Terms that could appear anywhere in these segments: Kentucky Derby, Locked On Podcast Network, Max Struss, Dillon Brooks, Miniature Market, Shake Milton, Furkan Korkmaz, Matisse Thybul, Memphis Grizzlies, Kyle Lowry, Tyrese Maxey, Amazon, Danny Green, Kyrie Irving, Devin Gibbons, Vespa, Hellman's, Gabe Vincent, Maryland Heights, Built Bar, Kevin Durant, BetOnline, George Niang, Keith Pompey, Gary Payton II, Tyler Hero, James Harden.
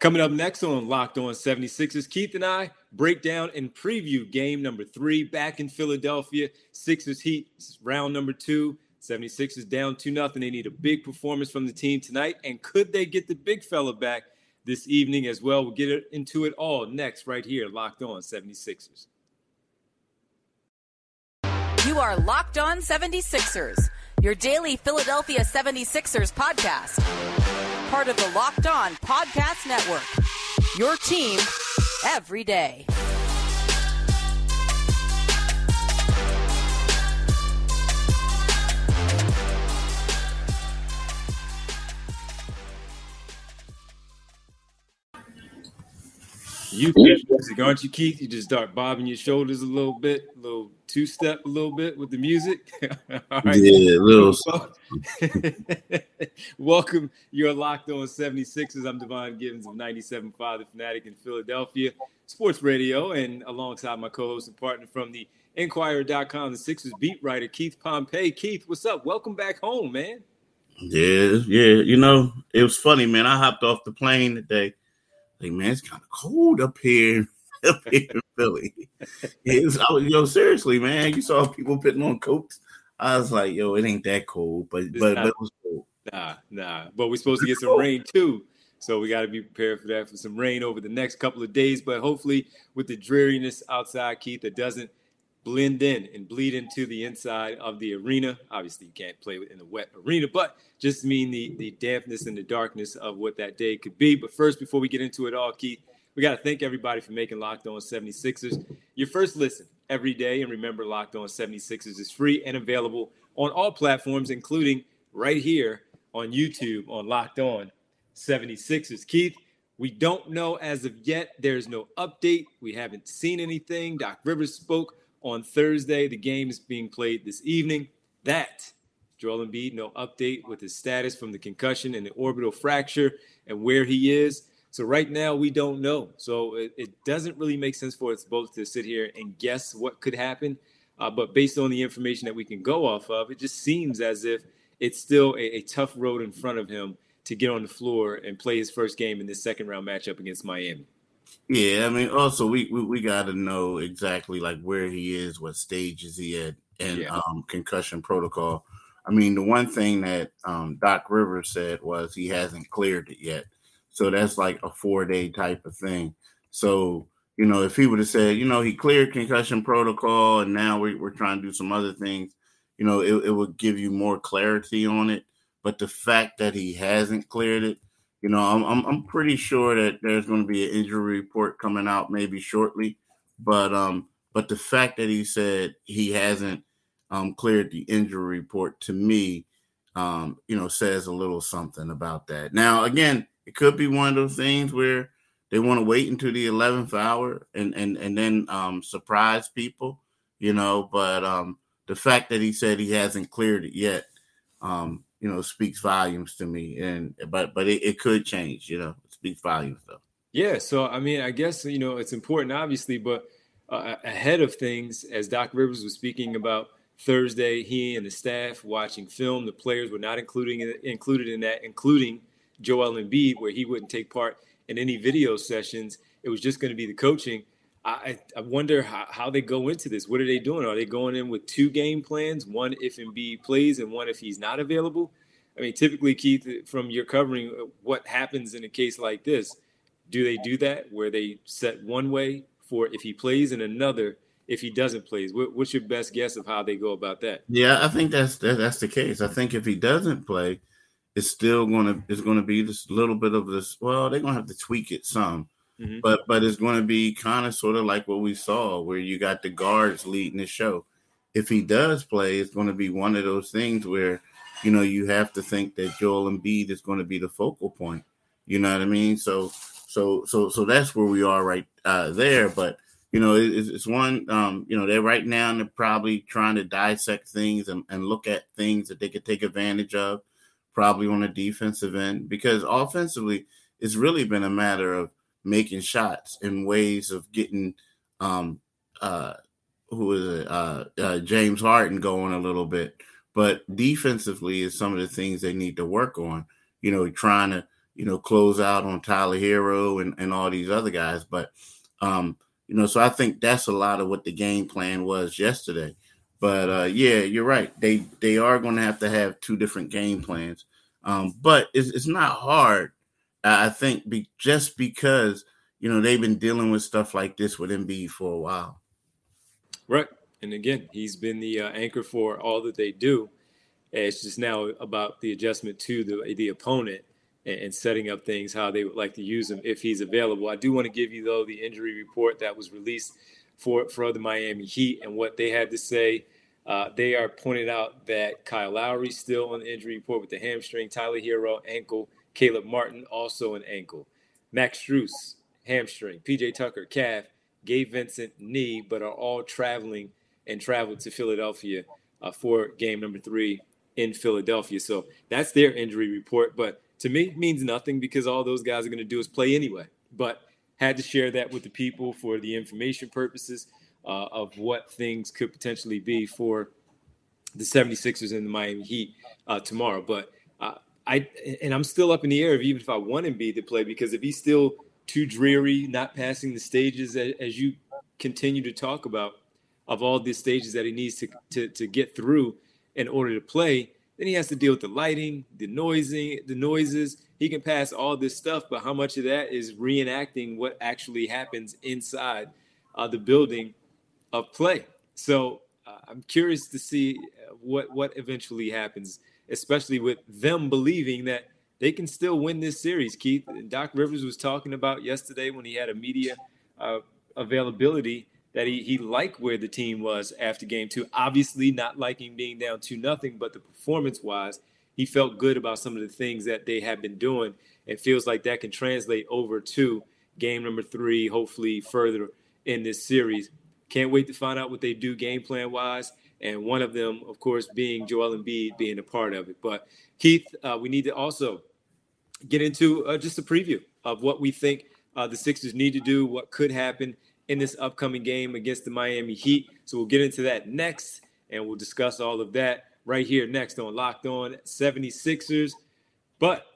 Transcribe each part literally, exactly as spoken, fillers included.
Coming up next on Locked On seventy-sixers, Keith and I break down and preview game number three back in Philadelphia. Sixers Heat, round number two. seventy-sixers down two nothing. They need a big performance from the team tonight. And could they get the big fella back this evening as well? We'll get into it all next right here, Locked On seventy-sixers. You are Locked On seventy-sixers, your daily Philadelphia seventy-sixers podcast. Part of the Locked On Podcast Network, your team every day. You music, aren't you, Keith? You just start bobbing your shoulders a little bit, a little two-step, a little bit with the music. All right. Yeah, a little. Welcome. You're Locked On seventy-sixers. I'm Devin Gibbons of ninety-seven point five The Fanatic in Philadelphia Sports Radio, and alongside my co-host and partner from the Enquirer dot com, the Sixers beat writer, Keith Pompey. Keith, what's up? Welcome back home, man. Yeah, yeah. You know, it was funny, man. I hopped off the plane today. Like, man, it's kind of cold up here, up here in Philly. It's, I was, yo, seriously, man, you saw people putting on coats. I was like, yo, it ain't that cold, but but, not, but it was cold. Nah, nah. But we're supposed to get some rain too, so we got to be prepared for that, for some rain over the next couple of days. But hopefully, with the dreariness outside, Keith, it doesn't blend in and bleed into the inside of the arena. Obviously, you can't play in the wet arena, but just mean the, the dampness and the darkness of what that day could be. But first, before we get into it all, Keith, we got to thank everybody for making Locked On seventy-sixers your first listen every day. And remember, Locked On seventy-sixers is free and available on all platforms, including right here on YouTube on Locked On seventy-sixers. Keith, we don't know as of yet. There's no update. We haven't seen anything. Doc Rivers spoke on Thursday. The game is being played this evening. That, Joel Embiid, no update with his status from the concussion and the orbital fracture and where he is. So right now we don't know. So it, it doesn't really make sense for us both to sit here and guess what could happen. Uh, but based on the information that we can go off of, it just seems as if it's still a, a tough road in front of him to get on the floor and play his first game in this second round matchup against Miami. Yeah, I mean, also we we, we got to know exactly like where he is, what stage is he at, and yeah. um, concussion protocol. I mean, the one thing that um, Doc Rivers said was he hasn't cleared it yet, so that's like a four day type of thing. So you know, if he would have said, you know, he cleared concussion protocol, and now we, we're trying to do some other things, you know, it, it would give you more clarity on it. But the fact that he hasn't cleared it. You know, I'm, I'm I'm pretty sure that there's going to be an injury report coming out maybe shortly, but um, but the fact that he said he hasn't um, cleared the injury report to me, um, you know, says a little something about that. Now, again, it could be one of those things where they want to wait until the eleventh hour and and and then um, surprise people, you know. But um, the fact that he said he hasn't cleared it yet, um. you know, speaks volumes to me, and but but it, it could change. You know, it speaks volumes though. Yeah, so I mean, I guess you know it's important, obviously, but uh, ahead of things, as Doc Rivers was speaking about Thursday, he and the staff watching film. The players were not including included in that, including Joel Embiid, where he wouldn't take part in any video sessions. It was just going to be the coaching. I, I wonder how, how they go into this. What are they doing? Are they going in with two game plans, one if Embiid plays and one if he's not available? I mean, typically, Keith, from your covering, what happens in a case like this? Do they do that where they set one way for if he plays and another if he doesn't play? What, what's your best guess of how they go about that? Yeah, I think that's that, that's the case. I think if he doesn't play, it's still going to it's going to be this little bit of this. Well, they're going to have to tweak it some. Mm-hmm. But but it's going to be kind of sort of like what we saw where you got the guards leading the show. If he does play, it's going to be one of those things where, you know, you have to think that Joel Embiid is going to be the focal point. You know what I mean? So so so so that's where we are right uh, there. But, you know, it, it's one, um, you know, they're right now and they're probably trying to dissect things and, and look at things that they could take advantage of, probably on a defensive end, because offensively it's really been a matter of making shots and ways of getting um uh who is it uh, uh James Harden going a little bit, but defensively is some of the things they need to work on, you know, trying to you know, close out on Tyler Hero and, and all these other guys. But, um, you know, so I think that's a lot of what the game plan was yesterday. But, uh, yeah, you're right. They they are going to have to have two different game plans. Um, but it's, it's not hard, I think, be, just because, you know, they've been dealing with stuff like this with Embiid for a while. Right. And, again, he's been the uh, anchor for all that they do. And it's just now about the adjustment to the the opponent and, and setting up things, how they would like to use him if he's available. I do want to give you, though, the injury report that was released for, for the Miami Heat and what they had to say. Uh, they are pointed out that Kyle Lowry still on the injury report with the hamstring, Tyler Hero, ankle, Caleb Martin, also an ankle, Max Struss, hamstring, P J Tucker, calf, Gabe Vincent, knee, but are all traveling and traveled to Philadelphia uh, for game number three in Philadelphia. So that's their injury report. But to me, it means nothing because all those guys are going to do is play anyway. But had to share that with the people for the information purposes uh, of what things could potentially be for the 76ers and the Miami Heat uh, tomorrow. But uh, I and I'm still up in the air of even if I want Embiid to play, because if he's still too dreary, not passing the stages, as you continue to talk about, of all the stages that he needs to, to, to get through in order to play, then he has to deal with the lighting, the noising, the noises. He can pass all this stuff, but how much of that is reenacting what actually happens inside uh, the building of play? So uh, I'm curious to see what, what eventually happens, especially with them believing that they can still win this series, Keith. Doc Rivers was talking about yesterday when he had a media uh, availability that he, he liked where the team was after game two, obviously not liking being down two nothing, but the performance-wise, he felt good about some of the things that they have been doing and feels like that can translate over to game number three, hopefully further in this series. Can't wait to find out what they do game plan-wise, and one of them, of course, being Joel Embiid being a part of it. But, Keith, uh, we need to also get into uh, just a preview of what we think uh, the Sixers need to do, what could happen in this upcoming game against the Miami Heat. So we'll get into that next, and we'll discuss all of that right here next on Locked On 76ers. But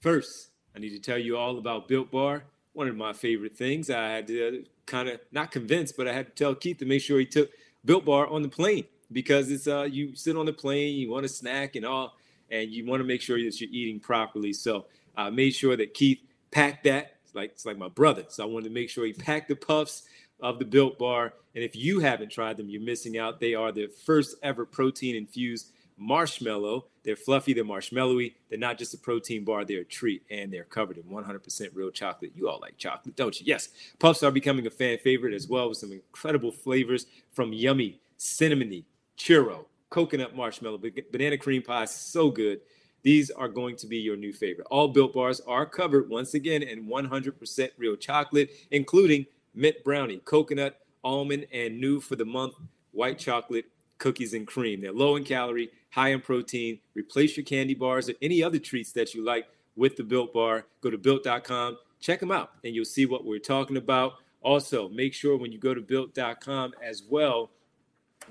first, I need to tell you all about Built Bar, one of my favorite things. I had to kind of, not convince, but I had to tell Keith to make sure he took Built Bar on the plane, because it's uh you sit on the plane, you want a snack and all, and you want to make sure that you're eating properly. So I made sure that Keith packed that. Like it's like my brother. So I wanted to make sure he packed the puffs of the Built Bar. And if you haven't tried them, you're missing out. They are the first ever protein-infused marshmallow. They're fluffy. They're marshmallowy. They're not just a protein bar. They're a treat. And they're covered in one hundred percent real chocolate. You all like chocolate, don't you? Yes. Puffs are becoming a fan favorite as well, with some incredible flavors from yummy, cinnamony, churro, coconut marshmallow, banana cream pie. So good. These are going to be your new favorite. All Built Bars are covered, once again, in one hundred percent real chocolate, including mint brownie, coconut, almond, and new for the month, white chocolate, cookies, and cream. They're low in calorie, high in protein. Replace your candy bars or any other treats that you like with the Built Bar. Go to Built dot com, check them out, and you'll see what we're talking about. Also, make sure when you go to Built dot com as well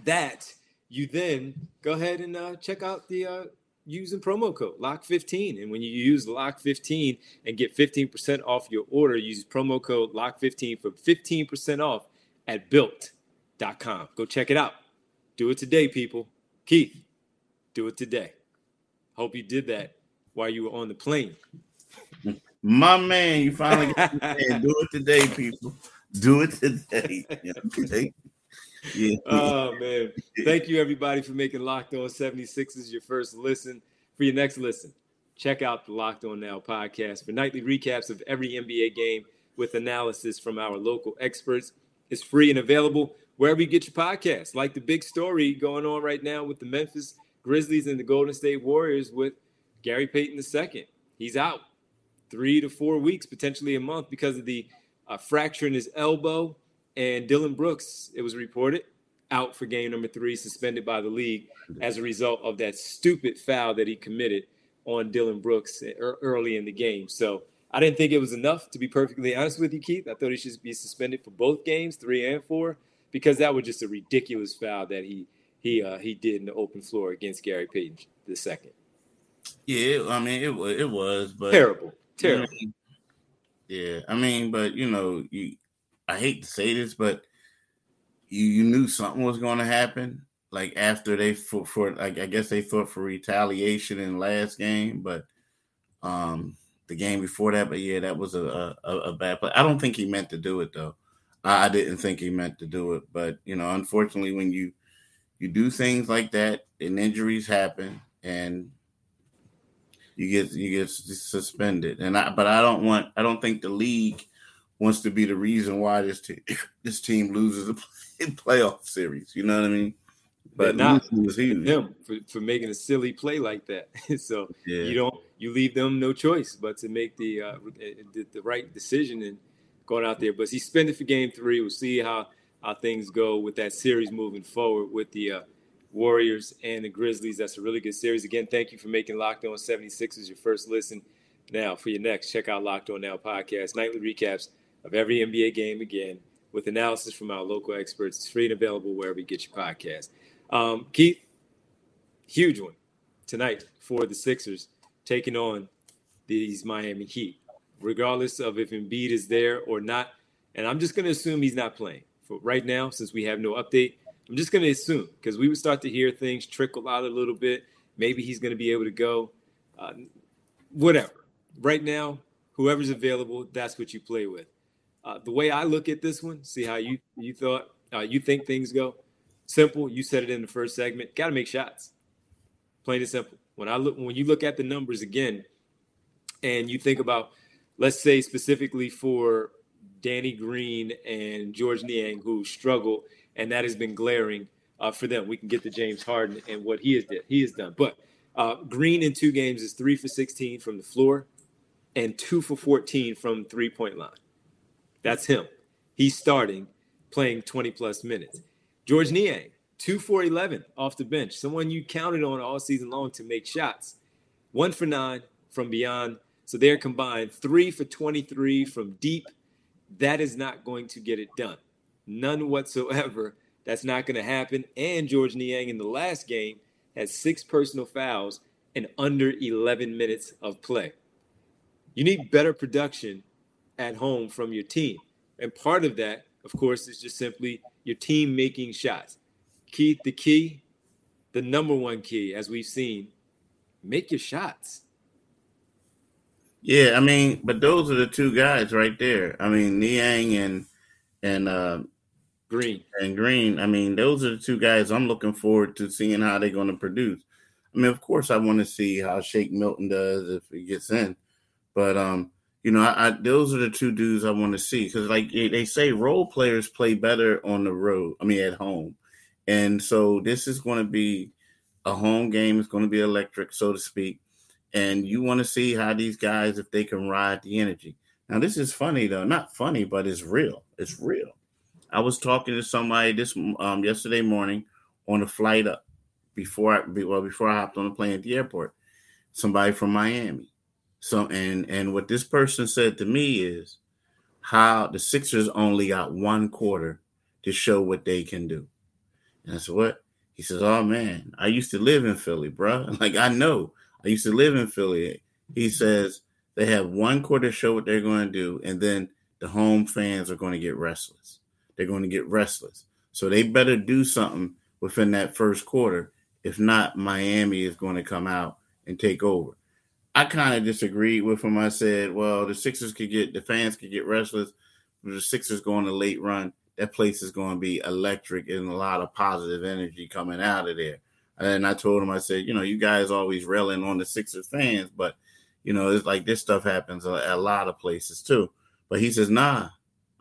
that you then go ahead and uh, check out the uh, – using promo code L O C K fifteen. And when you use L O C K fifteen and get fifteen percent off your order, use promo code L O C K fifteen for fifteen percent off at built dot com. Go check it out. Do it today, people. Keith, do it today. Hope you did that while you were on the plane. My man, you finally got it. Do it today, people. Do it today. Yeah, today. Yeah. Oh, man. Thank you, everybody, for making Locked On 76ers your first listen. For your next listen, check out the Locked On Now podcast for nightly recaps of every N B A game with analysis from our local experts. It's free and available wherever you get your podcasts, like the big story going on right now with the Memphis Grizzlies and the Golden State Warriors with Gary Payton the second. He's out three to four weeks, potentially a month, because of the uh, fracture in his elbow. And Dillon Brooks, it was reported, out for game number three, suspended by the league as a result of that stupid foul that he committed on Dillon Brooks early in the game. So I didn't think it was enough, to be perfectly honest with you, Keith. I thought he should be suspended for both games, three and four, because that was just a ridiculous foul that he he uh, he did in the open floor against Gary Payton the second. Yeah, I mean, it was, it was but terrible. Terrible. You know, yeah, I mean, but, you know, you, I hate to say this, but you, you knew something was going to happen. Like, after they, for, for like, I guess they fought for retaliation in the last game, but um, the game before that, but yeah, that was a, a, a bad play. I don't think he meant to do it, though. I didn't think he meant to do it, but, you know, unfortunately, when you you do things like that and injuries happen and you get you get suspended. And I, but I don't want I don't think the league wants to be the reason why this te- this team loses a play- playoff series. You know what I mean? But not was them for, for making a silly play like that. So yeah. you don't you leave them no choice but to make the uh, the, the right decision and going out there. But he's suspended for game three. We'll see how, how things go with that series moving forward with the uh, Warriors and the Grizzlies. That's a really good series. Again, thank you for making Locked On seventy-sixers your first listen. Now, for your next, check out Locked On Now podcast. Nightly recaps of every N B A game again with analysis from our local experts. It's free and available wherever you get your podcast. Um, Keith, huge one tonight for the Sixers taking on these Miami Heat. Regardless of if Embiid is there or not. And I'm just going to assume he's not playing for right now, since we have no update. I'm just going to assume, because we would start to hear things trickle out a little bit. Maybe he's going to be able to go, uh, whatever. Right now, whoever's available, that's what you play with. Uh, the way I look at this one, see how you, you thought, uh, you think things go. Simple. You said it in the first segment. Got to make shots. Plain and simple. When I look, when you look at the numbers again, and you think about, let's say specifically for Danny Green and George Niang, who struggle, and that has been glaring uh, for them. We can get to James Harden and what he has did, he has done. But uh, Green in two games is three for sixteen from the floor and two for fourteen from three-point line. That's him. He's starting, playing twenty-plus minutes. George Niang, two for eleven off the bench, someone you counted on all season long to make shots, one for nine from beyond. So they're combined three for twenty-three from deep. That is not going to get it done. None whatsoever. That's not going to happen. And George Niang in the last game had six personal fouls and under eleven minutes of play. You need better production at home from your team. And part of that, of course, is just simply your team making shots. Keith, the key, the number one key, as we've seen, make your shots. Yeah, I mean, but those are the two guys right there. I mean, Niang and and uh, Green and Green. I mean, those are the two guys I'm looking forward to seeing how they're going to produce. I mean, of course, I want to see how Shake Milton does if he gets in, but um, you know, I, I those are the two dudes I want to see because, like they say, role players play better on the road. I mean, at home, and so this is going to be a home game. It's going to be electric, so to speak. And you want to see how these guys, if they can ride the energy. Now, this is funny, though. Not funny, but it's real. It's real. I was talking to somebody this um, yesterday morning on a flight up before I, well, before I hopped on the plane at the airport, somebody from Miami. So, and, and what this person said to me is how the Sixers only got one quarter to show what they can do. And I said, what? He says, oh, man, I used to live in Philly, bro. Like, I know. I used to live in Philly. He says they have one quarter to show what they're going to do, and then the home fans are going to get restless. They're going to get restless. So they better do something within that first quarter. If not, Miami is going to come out and take over. I kind of disagreed with him. I said, well, the Sixers could get – the fans could get restless. The Sixers go on a late run. That place is going to be electric and a lot of positive energy coming out of there. And I told him, I said, you know, you guys always railing on the Sixers fans, but, you know, it's like this stuff happens at a lot of places too. But he says, nah,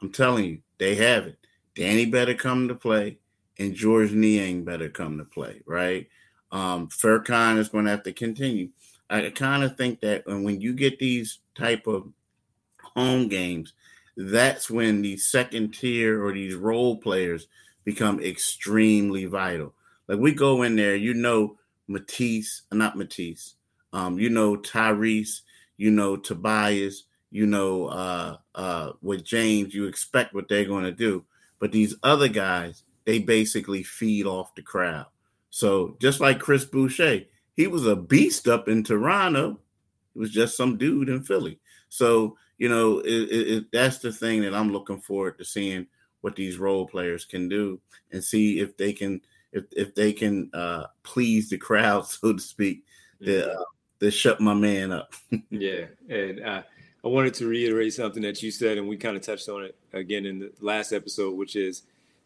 I'm telling you, they have it. Danny better come to play and George Niang better come to play, right? Um, Furkan is going to have to continue. I kind of think that when you get these type of home games, that's when the second tier or these role players become extremely vital. Like, we go in there, you know Matisse, not Matisse, um, you know Tyrese, you know Tobias, you know uh, uh, with James, you expect what they're going to do. But these other guys, they basically feed off the crowd. So just like Chris Boucher, he was a beast up in Toronto. It was just some dude in Philly. So, you know, it, it, that's the thing that I'm looking forward to seeing what these role players can do and see if they can if, if they can uh, please the crowd, so to speak, that, uh, that shut my man up. Yeah, and I, I wanted to reiterate something that you said, and we kind of touched on it again in the last episode, which is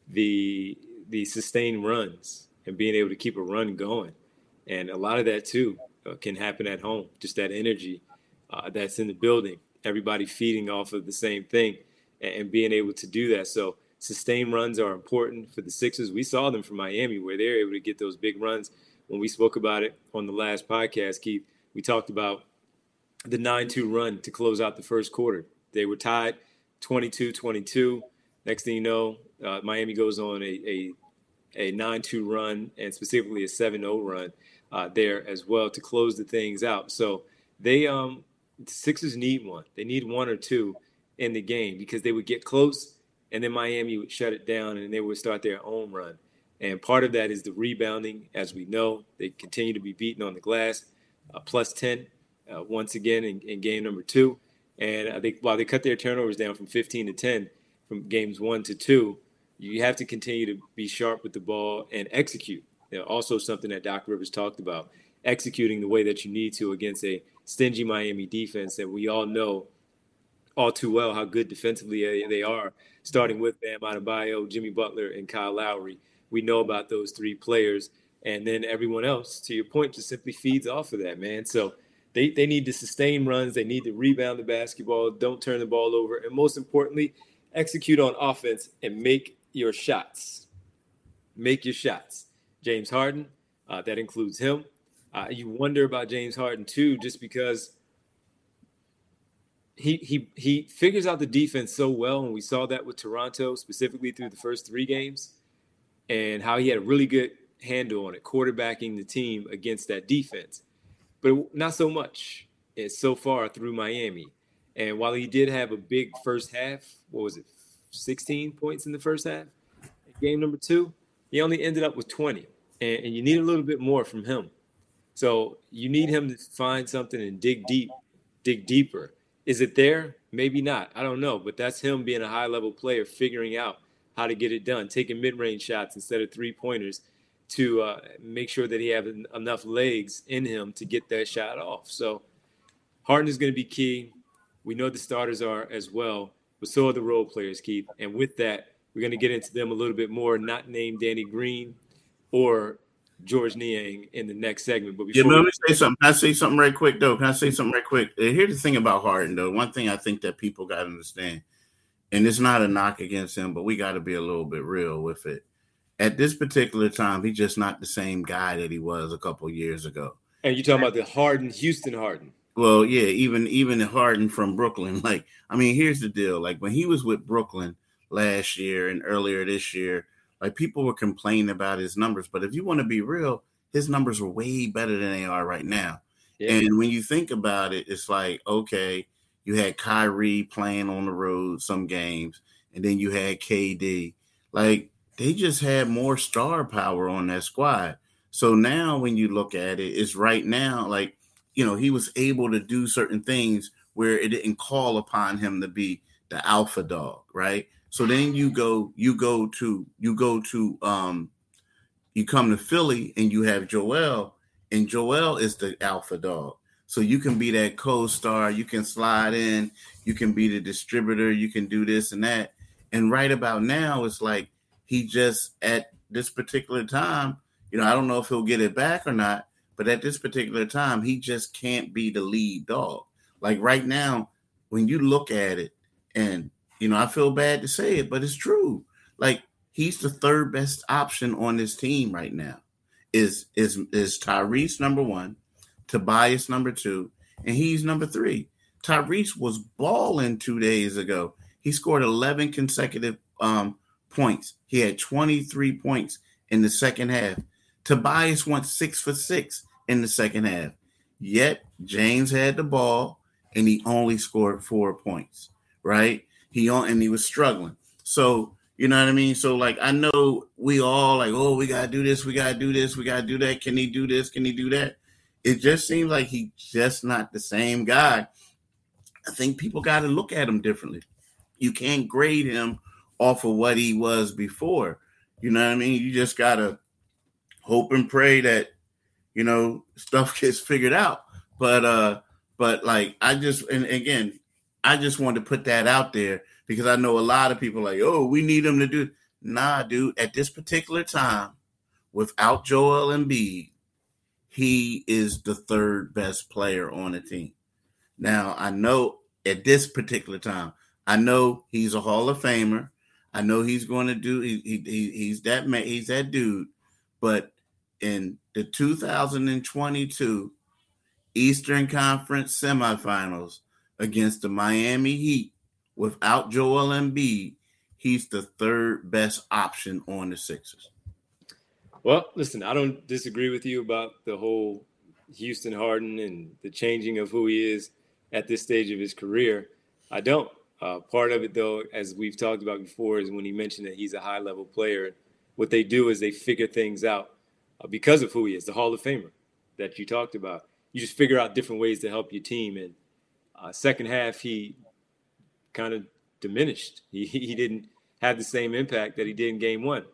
the the sustained runs and being able to keep a run going. And a lot of that, too, uh, can happen at home, just that energy uh, that's in the building. Everybody feeding off of the same thing and being able to do that. So sustained runs are important for the Sixers. We saw them from Miami where they're able to get those big runs. When we spoke about it on the last podcast, Keith, we talked about the nine two run to close out the first quarter. They were tied twenty-two twenty-two. Next thing you know, uh, Miami goes on a, a, a nine two run and specifically a seven oh run uh, there as well to close the things out. So they – um. The Sixers need one. They need one or two in the game because they would get close and then Miami would shut it down and they would start their own run. And part of that is the rebounding. As we know, they continue to be beaten on the glass, uh, plus ten uh, once again in, in game number two. And uh, they, while they cut their turnovers down from fifteen to ten from games one to two, you have to continue to be sharp with the ball and execute. You know, also something that Doc Rivers talked about, executing the way that you need to against a stingy Miami defense that we all know all too well how good defensively they are, starting with Bam Adebayo, Jimmy Butler, and Kyle Lowry. We know about those three players. And then everyone else, to your point, just simply feeds off of that, man. So they, they need to sustain runs. They need to rebound the basketball. Don't turn the ball over. And most importantly, execute on offense and make your shots. Make your shots. James Harden, uh, that includes him. Uh, you wonder about James Harden, too, just because he he he figures out the defense so well. And we saw that with Toronto, specifically through the first three games, and how he had a really good handle on it, quarterbacking the team against that defense. But not so much so far through Miami. And while he did have a big first half, what was it, sixteen points in the first half? Game number two, he only ended up with twenty. And, and you need a little bit more from him. So you need him to find something and dig deep, dig deeper. Is it there? Maybe not. I don't know. But that's him being a high-level player, figuring out how to get it done, taking mid-range shots instead of three-pointers to uh, make sure that he has en- enough legs in him to get that shot off. So Harden is going to be key. We know the starters are as well, but so are the role players, Keith. And with that, we're going to get into them a little bit more, not named Danny Green or George Niang in the next segment. But yeah, but let me say something. Can I say something right quick, though? Can I say something right quick? Here's the thing about Harden, though. One thing I think that people got to understand, and it's not a knock against him, but we got to be a little bit real with it. At this particular time, he's just not the same guy that he was a couple years ago. And you're talking about the Harden, Houston Harden. Well, yeah, even, even the Harden from Brooklyn. Like, I mean, here's the deal. Like, when he was with Brooklyn last year and earlier this year, like, people were complaining about his numbers, but if you want to be real, his numbers are way better than they are right now. Yeah. And when you think about it, it's like, okay, you had Kyrie playing on the road some games, and then you had K D. Like, they just had more star power on that squad. So now when you look at it, it's right now, like, you know, he was able to do certain things where it didn't call upon him to be the alpha dog, right? So then you go, you go to, you go to, um, you come to Philly and you have Joel, and Joel is the alpha dog. So you can be that co-star, you can slide in, you can be the distributor, you can do this and that. And right about now, it's like he just at this particular time, you know, I don't know if he'll get it back or not, but at this particular time, he just can't be the lead dog. Like right now, when you look at it and, you know, I feel bad to say it, but it's true. Like, he's the third best option on this team right now. Is is is Tyrese number one, Tobias number two, and he's number three. Tyrese was balling two days ago. He scored eleven consecutive um, points. He had twenty-three points in the second half. Tobias went six for six in the second half. Yet James had the ball, and he only scored four points, right? He on and he was struggling. So, you know what I mean? So, like, I know we all like, oh, we got to do this. We got to do this. We got to do that. Can he do this? Can he do that? It just seems like he's just not the same guy. I think people got to look at him differently. You can't grade him off of what he was before. You know what I mean? You just got to hope and pray that, you know, stuff gets figured out. But, uh, but like, I just, and again, I just wanted to put that out there because I know a lot of people are like, oh, we need him to do. Nah, dude, at this particular time, without Joel Embiid, he is the third best player on the team. Now, I know at this particular time, I know he's a Hall of Famer. I know he's going to do. He, he, he's that man. He's that dude. But in the two thousand twenty-two Eastern Conference Semifinals against the Miami Heat, without Joel Embiid, he's the third best option on the Sixers. Well, listen, I don't disagree with you about the whole Houston Harden and the changing of who he is at this stage of his career. I don't. Uh, part of it, though, as we've talked about before, is when he mentioned that he's a high-level player. What they do is they figure things out uh, because of who he is, the Hall of Famer that you talked about. You just figure out different ways to help your team. And uh, second half, he kind of diminished. He, he didn't have the same impact that he did in game one.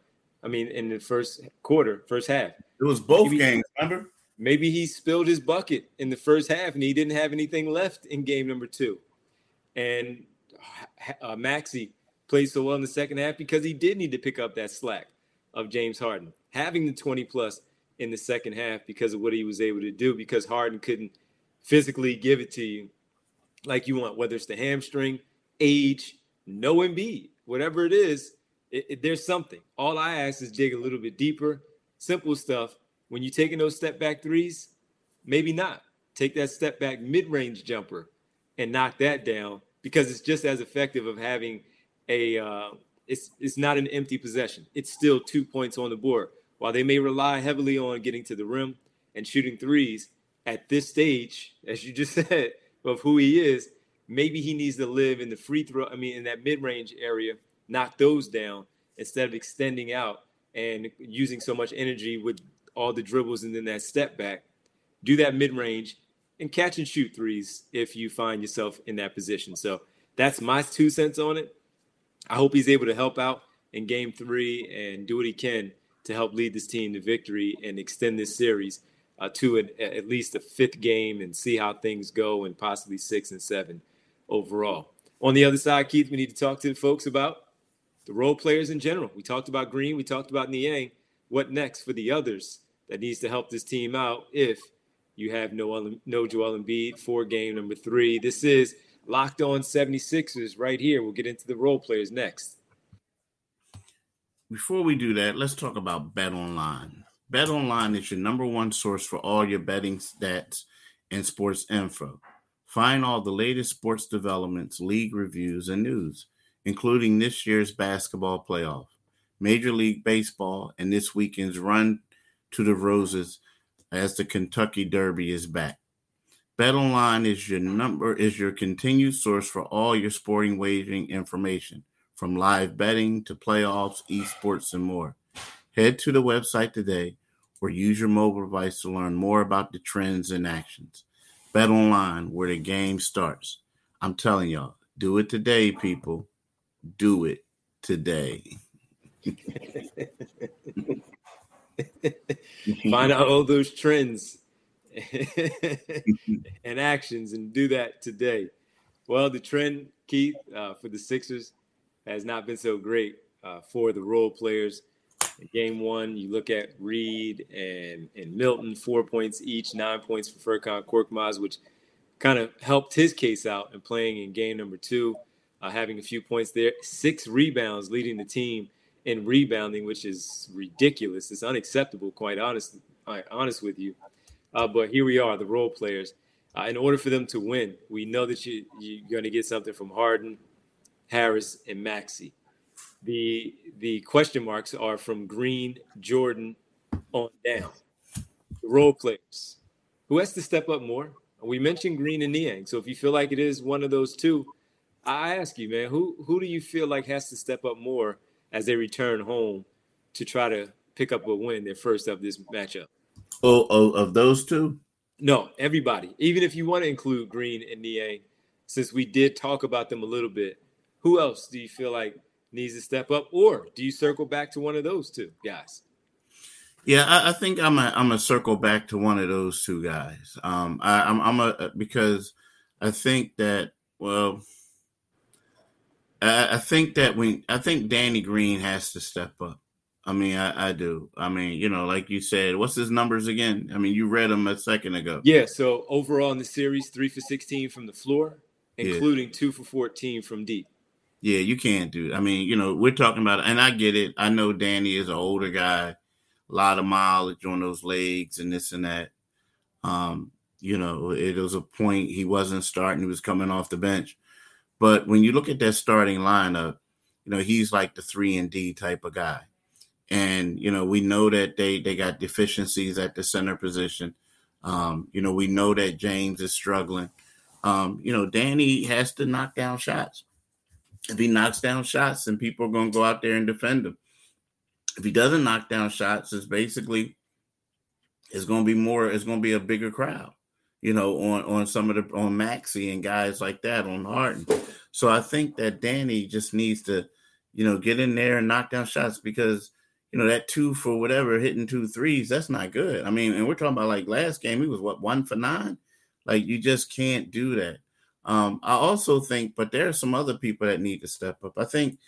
I mean, in the first quarter, first half. It was both maybe, games, remember? Maybe he spilled his bucket in the first half and he didn't have anything left in game number two. And Uh, Maxey played so well in the second half because he did need to pick up that slack of James Harden, having the twenty plus in the second half because of what he was able to do, because Harden couldn't physically give it to you like you want, whether it's the hamstring, age, no Embiid, whatever it is, it, it, there's something. All I ask is dig a little bit deeper, simple stuff. When you're taking those step back threes, maybe not. Take that step back mid-range jumper and knock that down, because it's just as effective of having a uh, – it's it's not an empty possession. It's still two points on the board. While they may rely heavily on getting to the rim and shooting threes, at this stage, as you just said, of who he is, maybe he needs to live in the free throw – I mean, in that mid-range area, knock those down instead of extending out and using so much energy with all the dribbles and then that step back. Do that mid-range and catch and shoot threes if you find yourself in that position. So that's my two cents on it. I hope he's able to help out in game three and do what he can to help lead this team to victory and extend this series uh, to an, at least a fifth game and see how things go, and possibly six and seven overall. On the other side, Keith, we need to talk to the folks about the role players in general. We talked about Green. We talked about Niang. What next for the others that needs to help this team out if you have no, no Joel Embiid for game number three? This is Locked On seventy-sixers right here. We'll get into the role players next. Before we do that, let's talk about BetOnline. BetOnline is your number one source for all your betting stats and sports info. Find all the latest sports developments, league reviews, and news, including this year's basketball playoff, Major League Baseball, and this weekend's run to the Roses as the Kentucky Derby is back. BetOnline is your number is your continued source for all your sporting wagering information, from live betting to playoffs, esports, and more. Head to the website today or use your mobile device to learn more about the trends and actions. BetOnline, where the game starts. I'm telling y'all, do it today, people. Do it today. Find out all those trends and actions and do that today. Well, the trend, Keith, uh, for the Sixers has not been so great uh, for the role players. In game one, you look at Reed and, and Milton, four points each, nine points for Furkan Korkmaz, which kind of helped his case out in playing in game number two, uh, having a few points there. Six rebounds, leading the team and rebounding, which is ridiculous. It's unacceptable, quite honest, honest with you. Uh, but here we are, the role players. Uh, in order for them to win, we know that you, you're going to get something from Harden, Harris, and Maxey. The the question marks are from Green, Jordan, on down. The role players. Who has to step up more? We mentioned Green and Niang. So if you feel like it is one of those two, I ask you, man, who who do you feel like has to step up more as they return home to try to pick up a win, their first of this matchup? Oh, oh, of those two? No, everybody. Even if you want to include Green and Niang, since we did talk about them a little bit, who else do you feel like needs to step up, or do you circle back to one of those two guys? Yeah, I, I think I'm a I'm a circle back to one of those two guys. Um, I, I'm I'm a because I think that well, I, I think that when I think Danny Green has to step up. I mean, I, I do. I mean, you know, like you said, what's his numbers again? I mean, you read them a second ago. Yeah. So overall in the series, three for sixteen from the floor, including yeah. two for fourteen from deep. Yeah, you can't do it. I mean, you know, we're talking about, and I get it. I know Danny is an older guy. A lot of mileage on those legs and this and that. Um, you know, it was a point he wasn't starting. He was coming off the bench. But when you look at that starting lineup, you know, he's like the three and D type of guy. And, you know, we know that they, they got deficiencies at the center position. Um, you know, we know that James is struggling. Um, you know, Danny has to knock down shots. If he knocks down shots, then people are going to go out there and defend him. If he doesn't knock down shots, it's basically it's going to be more. It's going to be a bigger crowd, you know, on, on some of the on Maxey and guys like that on Harden. So I think that Danny just needs to, you know, get in there and knock down shots because, you know, that two for whatever hitting two threes, that's not good. I mean, and we're talking about like last game, he was what, one for nine? Like you just can't do that. Um, I also think, but there are some other people that need to step up. I think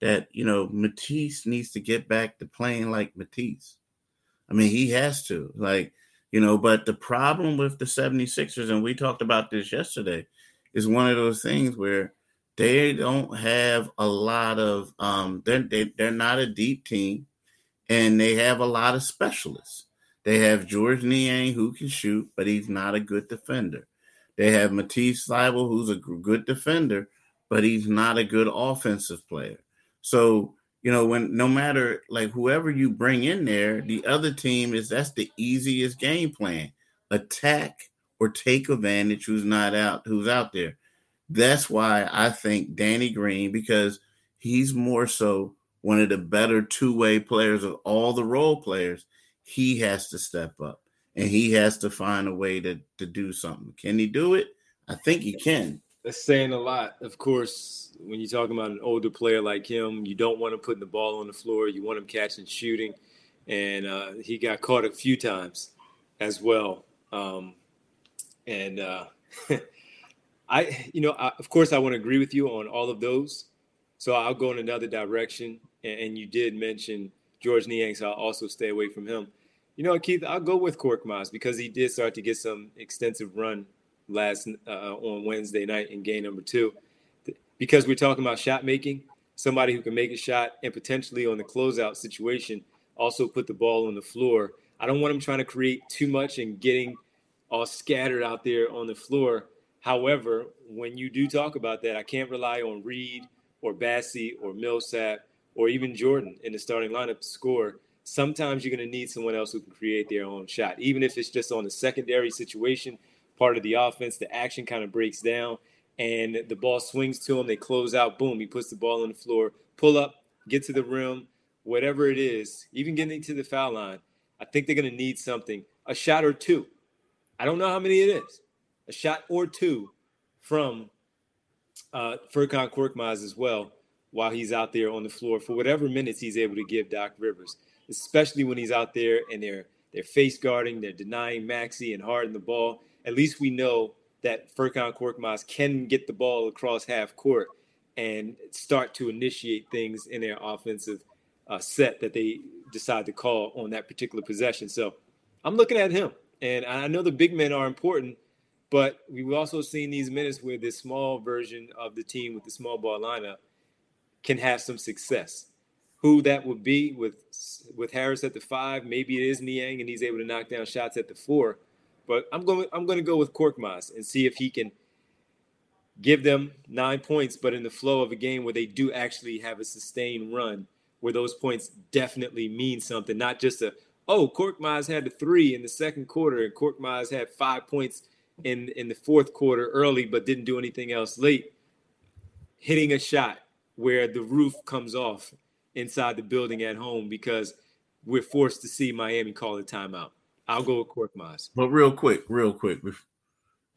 that, you know, Matisse needs to get back to playing like Matisse. I mean, he has to, like, you know, but the problem with the 76ers, and we talked about this yesterday, is one of those things where they don't have a lot of, um, they're, they, they're not a deep team, and they have a lot of specialists. They have George Niang, who can shoot, but he's not a good defender. They have Matisse Thybul, who's a good defender, but he's not a good offensive player. So, you know, when no matter like whoever you bring in there, the other team is that's the easiest game plan. Attack or take advantage who's not out, who's out there. That's why I think Danny Green, because he's more so one of the better two-way players of all the role players, he has to step up and he has to find a way to, to do something. Can he do it? I think he can. That's saying a lot. Of course, when you're talking about an older player like him, you don't want him putting the ball on the floor. You want him catching, shooting. And uh, he got caught a few times as well. Um, and, uh, I, you know, I, of course, I want to agree with you on all of those. So I'll go in another direction. And, and you did mention George Niang, so I'll also stay away from him. You know, Keith, I'll go with Korkmaz because he did start to get some extensive run last uh, on Wednesday night in game number two, because we're talking about shot making, somebody who can make a shot and potentially on the closeout situation also put the ball on the floor. I don't want him trying to create too much and getting all scattered out there on the floor. However, when you do talk about that, I can't rely on Reed or Bassey or Millsap or even Jordan in the starting lineup to score. Sometimes you're going to need someone else who can create their own shot, even if it's just on the secondary situation, part of the offense, the action kind of breaks down and the ball swings to him. They close out, boom, he puts the ball on the floor, pull up, get to the rim, whatever it is, even getting to the foul line. I think they're going to need something, a shot or two. I don't know how many it is, a shot or two from uh, Furkan Korkmaz as well while he's out there on the floor for whatever minutes he's able to give Doc Rivers, especially when he's out there and they're, they're face guarding, they're denying Maxey and Harden the ball. At least we know that Furkan Korkmaz can get the ball across half court and start to initiate things in their offensive uh, set that they decide to call on that particular possession. So I'm looking at him, and I know the big men are important, but we've also seen these minutes where this small version of the team with the small ball lineup can have some success. Who that would be with, with Harris at the five, maybe it is Niang, and he's able to knock down shots at the four. But I'm going I'm going to go with Korkmaz and see if he can give them nine points, but in the flow of a game where they do actually have a sustained run, where those points definitely mean something, not just a, oh, Korkmaz had the three in the second quarter and Korkmaz had five points in, in the fourth quarter early but didn't do anything else late. Hitting a shot where the roof comes off inside the building at home because we're forced to see Miami call a timeout. I'll go with Korkmaz. But real quick, real quick,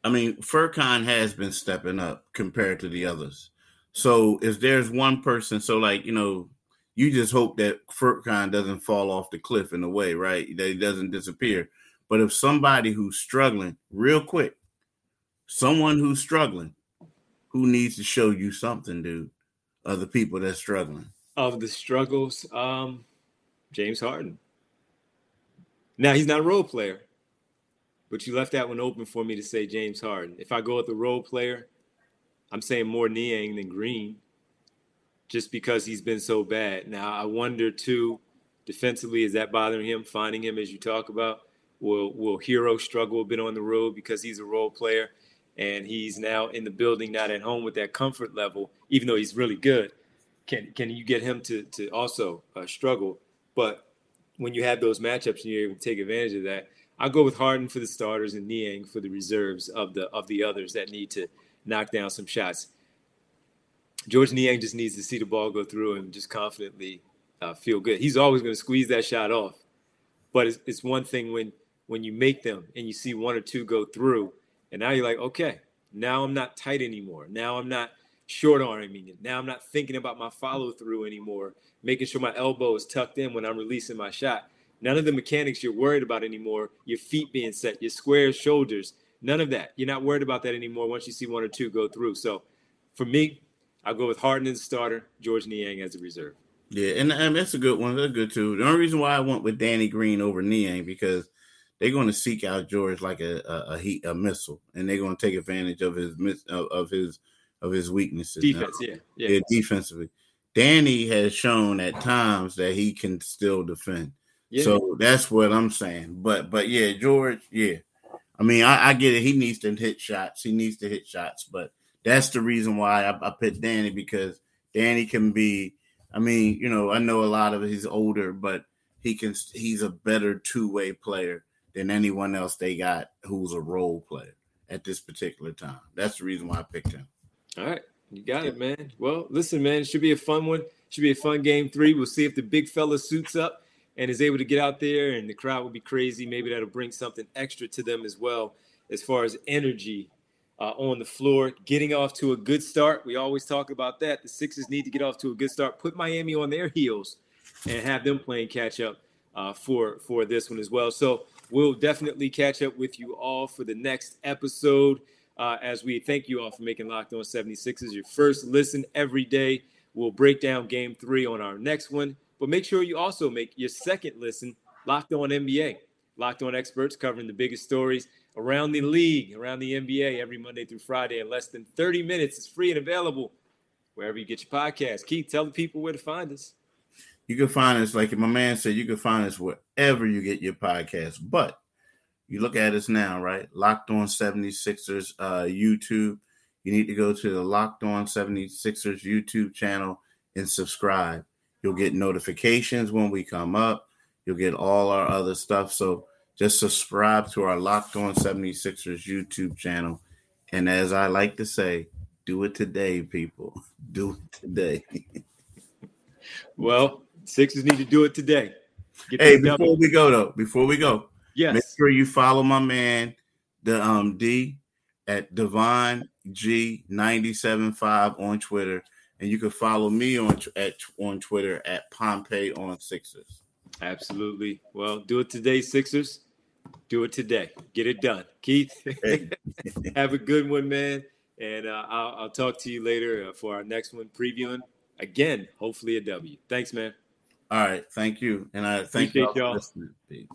I mean, Furkan has been stepping up compared to the others. So if there's one person, so like, you know, you just hope that Furkan doesn't fall off the cliff in a way, right? That he doesn't disappear. But if somebody who's struggling real quick, someone who's struggling, who needs to show you something, dude, of the people that's struggling? Of the struggles, um, James Harden. Now, he's not a role player, but you left that one open for me to say James Harden. If I go with the role player, I'm saying more Niang than Green just because he's been so bad. Now, I wonder, too, defensively, is that bothering him, finding him as you talk about? Will will Hero struggle a bit on the road because he's a role player and he's now in the building, not at home with that comfort level, even though he's really good? Can can you get him to, to also uh, struggle? But when you have those matchups and you're able to take advantage of that, I'll go with Harden for the starters and Niang for the reserves of the of the others that need to knock down some shots. George Niang just needs to see the ball go through and just confidently uh, feel good. He's always going to squeeze that shot off. But it's, it's one thing when when you make them and you see one or two go through, and now you're like, okay, now I'm not tight anymore. Now I'm not short-arming it. Now I'm not thinking about my follow-through anymore, making sure my elbow is tucked in when I'm releasing my shot. None of the mechanics you're worried about anymore, your feet being set, your square shoulders, none of that. You're not worried about that anymore once you see one or two go through. So for me, I'll go with Harden as a starter, George Niang as a reserve. Yeah, and, and that's a good one. That's good, too. The only reason why I went with Danny Green over Niang because they're going to seek out George like a a, a, heat, a missile, and they're going to take advantage of his of, of his of his weaknesses. Defense, yeah, yeah, yeah, defensively. Danny has shown at times that he can still defend. Yeah. So that's what I'm saying. But but yeah, George, yeah. I mean, I, I get it. He needs to hit shots. He needs to hit shots. But that's the reason why I, I picked Danny because Danny can be. I mean, you know, I know a lot of he's older, but he can. He's a better two-way player than anyone else they got who's a role player at this particular time. That's the reason why I picked him. All right. You got it, man. Well, listen, man, it should be a fun one. It should be a fun game three. We'll see if the big fella suits up and is able to get out there, and the crowd will be crazy. Maybe that'll bring something extra to them as well as far as energy uh, on the floor, getting off to a good start. We always talk about that. The Sixers need to get off to a good start, put Miami on their heels, and have them playing catch-up uh, for, for this one as well. So we'll definitely catch up with you all for the next episode. Uh, as we thank you all for making Locked On seventy-sixers your first listen every day. We'll break down game three on our next one. But make sure you also make your second listen Locked On N B A. Locked On experts covering the biggest stories around the league, around the N B A every Monday through Friday in less than thirty minutes. It's free and available wherever you get your podcast. Keith, tell the people where to find us. You can find us, like my man said, you can find us wherever you get your podcast. But you look at us now, right? Locked On seventy-sixers uh, YouTube. You need to go to the Locked On seventy-sixers YouTube channel and subscribe. You'll get notifications when we come up. You'll get all our other stuff. So just subscribe to our Locked On seventy-sixers YouTube channel. And as I like to say, do it today, people. Do it today. Well, Sixers need to do it today. Get hey, before double. we go, though, before we go. Yes. Make sure you follow my man, the um D at Devon G nine seven five on Twitter, and you can follow me on at on Twitter at Pompey on Sixers. Absolutely. Well, do it today, Sixers. Do it today. Get it done, Keith. Hey. Have a good one, man. And uh, I'll, I'll talk to you later uh, for our next one, previewing again. Hopefully a W. Thanks, man. All right. Thank you, and I thank Appreciate y'all for y'all. listening. Peace.